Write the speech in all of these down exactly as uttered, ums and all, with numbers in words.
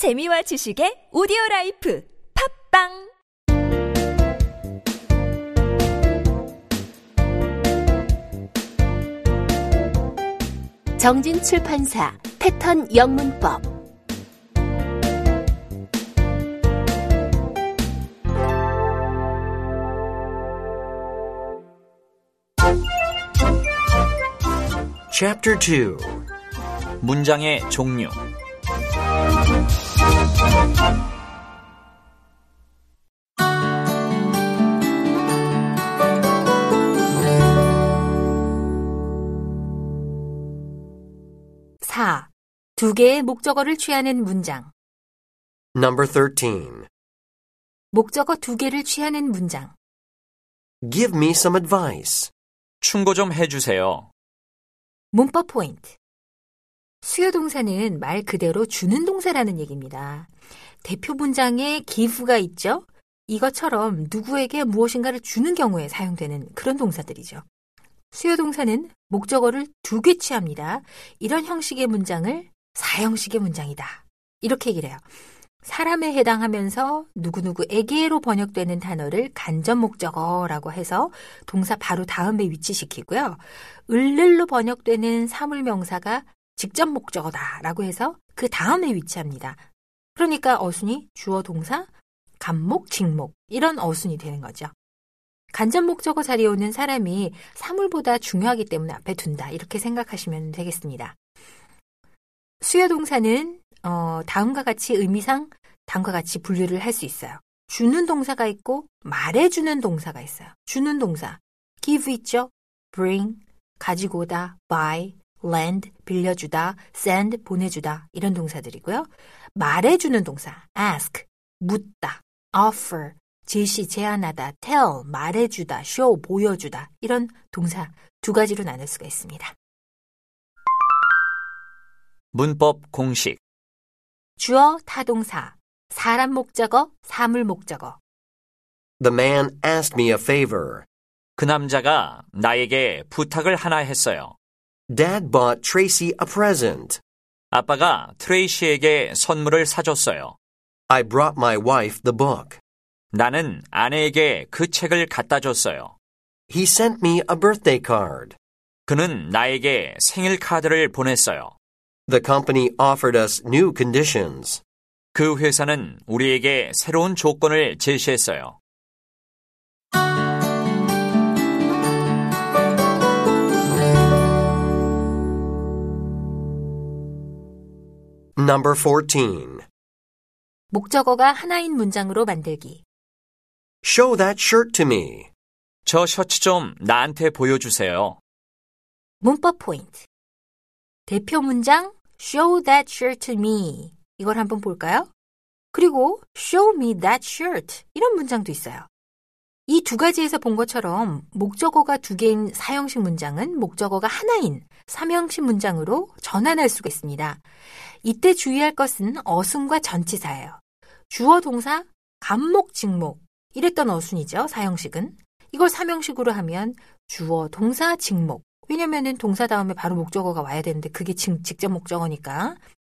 재미와 지식의 오디오라이프 팝빵 정진출판사 패턴 영문법 Chapter two 문장의 종류 사. 두 개의 목적어를 취하는 문장. Number thirteen. 목적어 두 개를 취하는 문장. Give me some advice. 충고 좀 해주세요. 문법 포인트. 수요 동사는 말 그대로 주는 동사라는 얘기입니다. 대표 문장에 give가 있죠? 이것처럼 누구에게 무엇인가를 주는 경우에 사용되는 그런 동사들이죠. 수요 동사는 목적어를 두 개 취합니다. 이런 형식의 문장을 사형식의 문장이다. 이렇게 얘기를 해요. 사람에 해당하면서 누구누구에게로 번역되는 단어를 간접 목적어라고 해서 동사 바로 다음에 위치시키고요. 을를로 번역되는 사물명사가 직접 목적어다라고 해서 그 다음에 위치합니다. 그러니까 어순이 주어 동사, 간목, 직목 이런 어순이 되는 거죠. 간접 목적어 자리에 오는 사람이 사물보다 중요하기 때문에 앞에 둔다. 이렇게 생각하시면 되겠습니다. 수요 동사는 어, 다음과 같이 의미상 다음과 같이 분류를 할 수 있어요. 주는 동사가 있고 말해주는 동사가 있어요. 주는 동사, give 있죠? bring, 가지고 오다, buy, lend, 빌려주다, send, 보내주다 이런 동사들이고요. 말해주는 동사, ask, 묻다, offer, 제시, 제안하다, tell, 말해주다, show, 보여주다 이런 동사 두 가지로 나눌 수가 있습니다. 문법 공식 주어, 타동사, 사람 목적어, 사물 목적어 The man asked me a favor. 그 남자가 나에게 부탁을 하나 했어요. Dad bought Tracy a present. 아빠가 트레이시에게 선물을 사줬어요. I brought my wife the book. 나는 아내에게 그 책을 갖다 줬어요. He sent me a birthday card. 그는 나에게 생일 카드를 보냈어요. The company offered us new conditions. 그 회사는 우리에게 새로운 조건을 제시했어요. Number fourteen. 목적어가 하나인 문장으로 만들기. Show that shirt to me. 저 셔츠 좀 나한테 보여주세요. 문법 포인트. 대표 문장 show that shirt to me. 이걸 한번 볼까요? 그리고 show me that shirt. 이런 문장도 있어요. 이 두 가지에서 본 것처럼 목적어가 두 개인 사형식 문장은 목적어가 하나인 삼형식 문장으로 전환할 수가 있습니다. 이때 주의할 것은 어순과 전치사예요. 주어 동사, 간목, 직목 이랬던 어순이죠. 사형식은. 이걸 삼형식으로 하면 주어, 동사, 직목. 왜냐면은 동사 다음에 바로 목적어가 와야 되는데 그게 직접 목적어니까.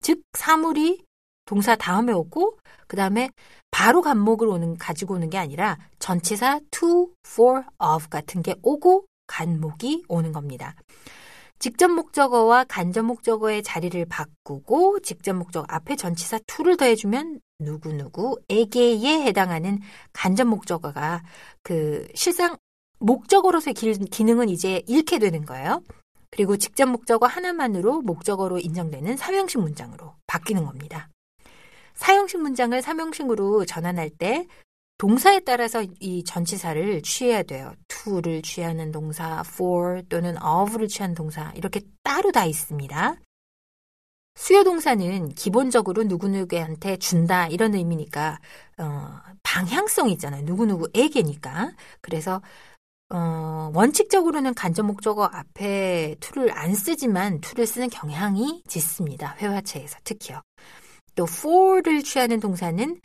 즉 사물이 동사 다음에 오고 그 다음에 바로 간목을 오는, 가지고 오는 게 아니라 전치사 to, for, of 같은 게 오고 간목이 오는 겁니다. 직접 목적어와 간접 목적어의 자리를 바꾸고 직접 목적어 앞에 전치사 to를 더해주면 누구누구에게에 해당하는 간접 목적어가 그 실상 목적어로서의 기능은 이제 잃게 되는 거예요. 그리고 직접 목적어 하나만으로 목적어로 인정되는 삼형식 문장으로 바뀌는 겁니다. 사형식 문장을 삼형식으로 전환할 때 동사에 따라서 이 전치사를 취해야 돼요. to를 취하는 동사, for 또는 of를 취하는 동사 이렇게 따로 다 있습니다. 수요 동사는 기본적으로 누구누구한테 준다 이런 의미니까 어, 방향성이 있잖아요. 누구누구에게니까. 그래서 어, 원칙적으로는 간접 목적어 앞에 to를 안 쓰지만 to를 쓰는 경향이 짙습니다. 회화체에서 특히요. 또 for를 취하는 동사는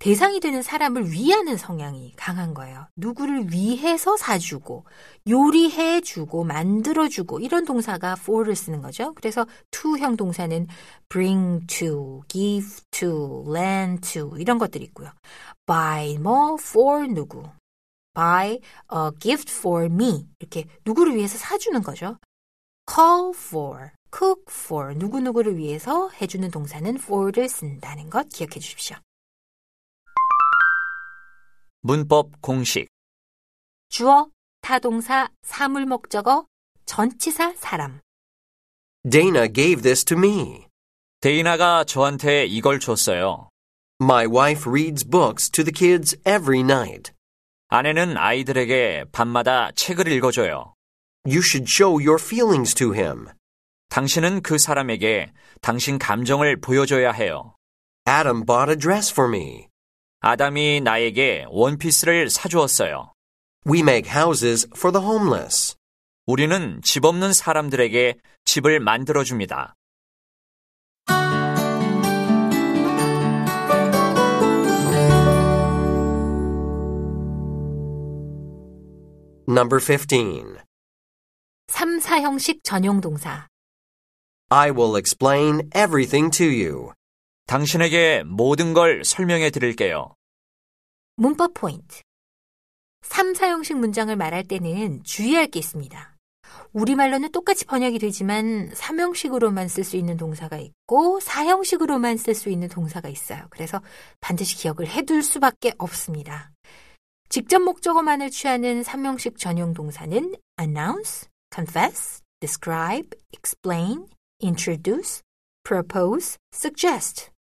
대상이 되는 사람을 위하는 성향이 강한 거예요. 누구를 위해서 사주고, 요리해주고, 만들어주고, 이런 동사가 for를 쓰는 거죠. 그래서 to형 동사는 bring to, give to, lend to 이런 것들이 있고요. buy 뭐, for 누구, buy a gift for me 이렇게 누구를 위해서 사주는 거죠. call for, cook for 누구누구를 위해서 해주는 동사는 for를 쓴다는 것 기억해 주십시오. 문법 공식. 주어, 타동사, 사물목적어, 전치사, 사람. Dana gave this to me. 데이나가 저한테 이걸 줬어요. My wife reads books to the kids every night. 아내는 아이들에게 밤마다 책을 읽어줘요. You should show your feelings to him. 당신은 그 사람에게 당신 감정을 보여줘야 해요. Adam bought a dress for me. 아담이 나에게 원피스를 사주었어요. We make houses for the homeless. 우리는 집 없는 사람들에게 집을 만들어줍니다. Number fifteen. 삼 사 형식 전용 동사. I will explain everything to you. 당신에게 모든 걸 설명해 드릴게요. 문법 포인트. 삼 사 형식 문장을 말할 때는 주의할 게 있습니다. 우리말로는 똑같이 번역이 되지만 삼 형식으로만 쓸 수 있는 동사가 있고 사 형식으로만 쓸 수 있는 동사가 있어요. 그래서 반드시 기억을 해둘 수밖에 없습니다. 직접 목적어만을 취하는 삼 형식 전용 동사는 announce, confess, describe, explain, introduce, propose, suggest.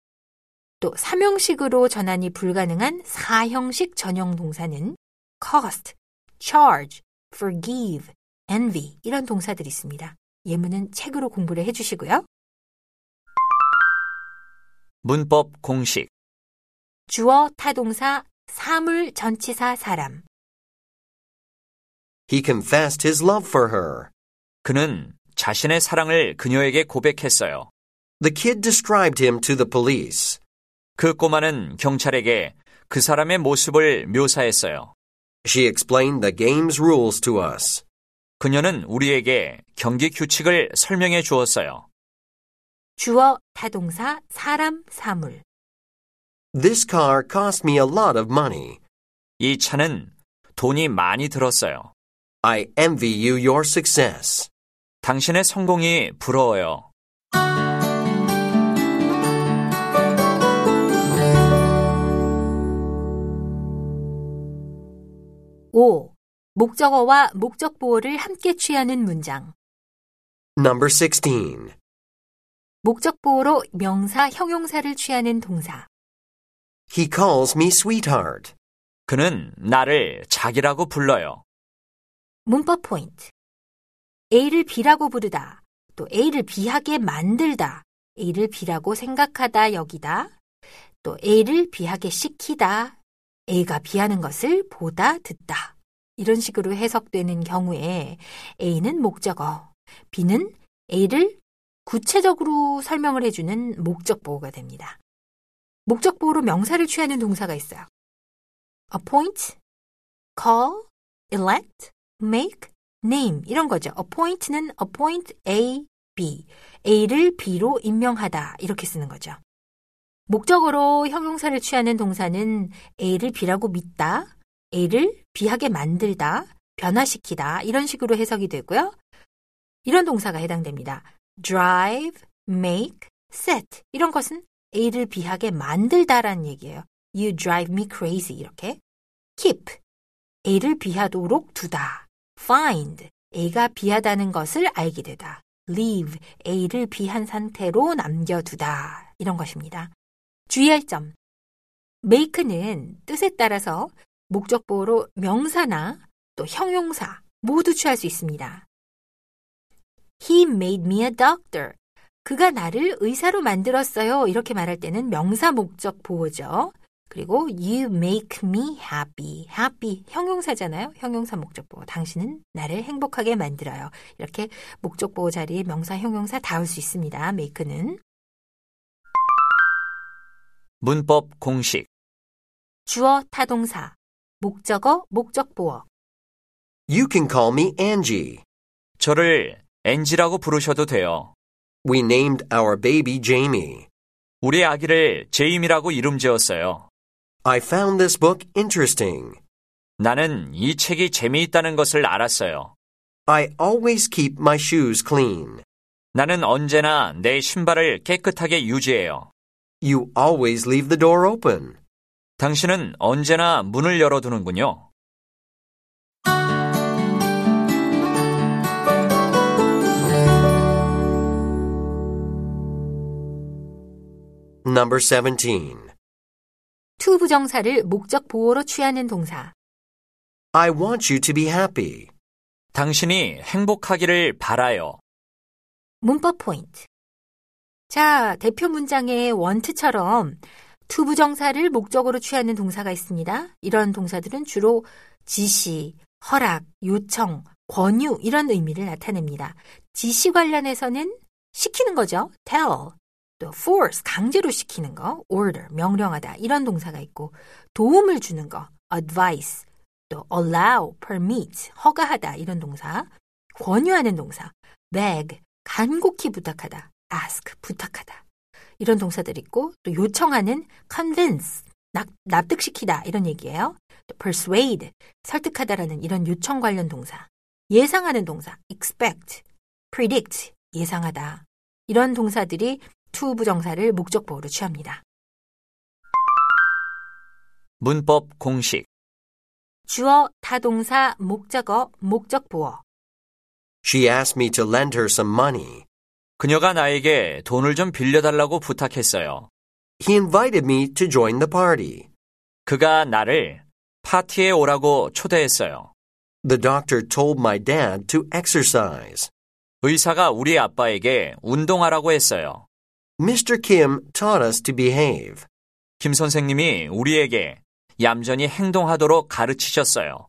또 삼 형식으로 전환이 불가능한 사 형식 전용 동사는 cost, charge, forgive, envy 이런 동사들이 있습니다. 예문은 책으로 공부를 해주시고요. 문법 공식. 주어, 타동사, 사물, 전치사, 사람. He confessed his love for her. 그는 자신의 사랑을 그녀에게 고백했어요. The kid described him to the police. 그 꼬마는 경찰에게 그 사람의 모습을 묘사했어요. She explained the game's rules to us. 그녀는 우리에게 경기 규칙을 설명해 주었어요. 주어, 타동사, 사람, 사물. This car cost me a lot of money. 이 차는 돈이 많이 들었어요. I envy you your success. 당신의 성공이 부러워요. 오. 목적어와 목적 보어를 함께 취하는 문장. Number 십육. 목적 보어로 명사, 형용사를 취하는 동사. He calls me sweetheart. 그는 나를 자기라고 불러요. 문법 포인트. A를 B라고 부르다, 또 A를 B하게 만들다, A를 B라고 생각하다 여기다, 또 A를 B하게 시키다, A가 B하는 것을 보다, 듣다. 이런 식으로 해석되는 경우에 A는 목적어, B는 A를 구체적으로 설명을 해주는 목적보어가 됩니다. 목적보어로 명사를 취하는 동사가 있어요. appoint, call, elect, make, name 이런 거죠. appoint는 appoint A, B, A를 B로 임명하다 이렇게 쓰는 거죠. 목적어로 형용사를 취하는 동사는 A를 B라고 믿다, A를 B하게 만들다, 변화시키다 이런 식으로 해석이 되고요. 이런 동사가 해당됩니다. drive, make, set 이런 것은 A를 B하게 만들다라는 얘기예요. You drive me crazy 이렇게. keep, A를 B하도록 두다. find, A가 B하다는 것을 알게 되다. leave, A를 B한 상태로 남겨두다 이런 것입니다. 주의할 점. make는 뜻에 따라서 목적보어로 명사나 또 형용사 모두 취할 수 있습니다. He made me a doctor. 그가 나를 의사로 만들었어요. 이렇게 말할 때는 명사 목적 보어죠. 그리고 you make me happy. happy 형용사잖아요. 형용사 목적보어. 당신은 나를 행복하게 만들어요. 이렇게 목적보어 자리에 명사, 형용사 다 올 수 있습니다. make는. 문법 공식. 주어 타동사, 목적어 목적보어. You can call me Angie. 저를 엔지라고 부르셔도 돼요. We named our baby Jamie. 우리 아기를 제임이라고 이름 지었어요. I found this book interesting. 나는 이 책이 재미있다는 것을 알았어요. I always keep my shoes clean. 나는 언제나 내 신발을 깨끗하게 유지해요. You always leave the door open. 당신은 언제나 문을 열어두는군요. Number seventeen. to 부정사를 목적 보어로 취하는 동사. I want you to be happy. 당신이 행복하기를 바라요. 문법 포인트. 자, 대표 문장의 want처럼 to 부정사를 목적으로 취하는 동사가 있습니다. 이런 동사들은 주로 지시, 허락, 요청, 권유 이런 의미를 나타냅니다. 지시 관련해서는 시키는 거죠. tell. 또 force, 강제로 시키는 거, order, 명령하다 이런 동사가 있고 도움을 주는 거, advice, 또 allow, permit, 허가하다 이런 동사, 권유하는 동사, beg, 간곡히 부탁하다, ask, 부탁하다 이런 동사들이 있고 또 요청하는 convince, 납, 납득시키다 이런 얘기예요. 또 persuade, 설득하다라는 이런 요청 관련 동사, 예상하는 동사, expect, predict, 예상하다 이런 동사들이 to 부정사를 목적보어로 취합니다. 문법 공식. 주어, 타동사, 목적어, 목적보어. She asked me to lend her some money. 그녀가 나에게 돈을 좀 빌려달라고 부탁했어요. He invited me to join the party. 그가 나를 파티에 오라고 초대했어요. The doctor told my dad to exercise. 의사가 우리 아빠에게 운동하라고 했어요. 미스터 Kim taught us to behave. 김 선생님이 우리에게 얌전히 행동하도록 가르치셨어요.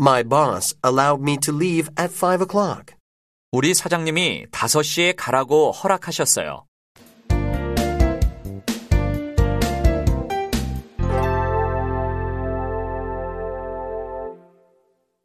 My boss allowed me to leave at five o'clock. 우리 사장님이 다섯 시에 가라고 허락하셨어요.